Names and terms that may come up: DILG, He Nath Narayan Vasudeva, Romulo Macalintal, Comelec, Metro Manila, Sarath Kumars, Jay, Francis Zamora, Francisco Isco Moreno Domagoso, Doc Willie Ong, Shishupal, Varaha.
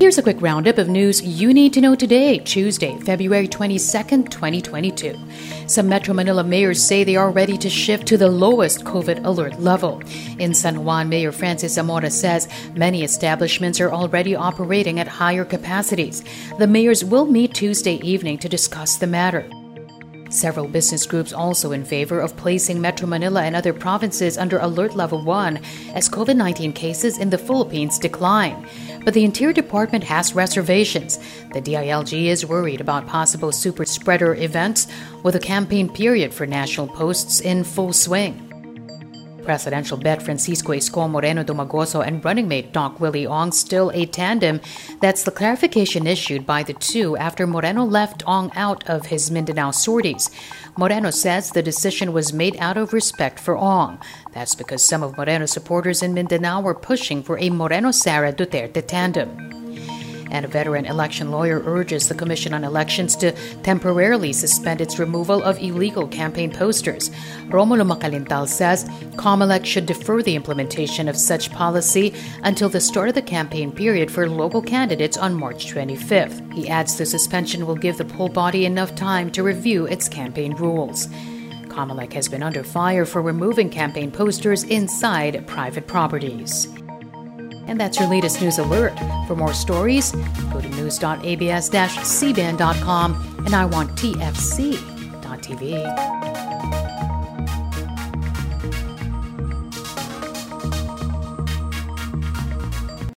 Here's a quick roundup of news you need to know today, Tuesday, February 22nd, 2022. Some Metro Manila mayors say they are ready to shift to the lowest COVID alert level. In San Juan, Mayor Francis Zamora says many establishments are already operating at higher capacities. The mayors will meet Tuesday evening to discuss the matter. Several business groups also in favor of placing Metro Manila and other provinces under Alert Level 1 as COVID-19 cases in the Philippines decline. But the Interior Department has reservations. The DILG is worried about possible super spreader events with a campaign period for national posts in full swing. Presidential bet Francisco Isco Moreno Domagoso and running mate Doc Willie Ong still a tandem. That's the clarification issued by the two after Moreno left Ong out of his Mindanao sorties. Moreno says the decision was made out of respect for Ong. That's because some of Moreno's supporters in Mindanao were pushing for a Moreno-Sara Duterte tandem. And a veteran election lawyer urges the Commission on Elections to temporarily suspend its removal of illegal campaign posters. Romulo Macalintal says Comelec should defer the implementation of such policy until the start of the campaign period for local candidates on March 25th. He adds the suspension will give the poll body enough time to review its campaign rules. Comelec has been under fire for removing campaign posters inside private properties. And that's your latest news alert. For more stories, go to news.abs-cbn.com and iwanttfc.tv.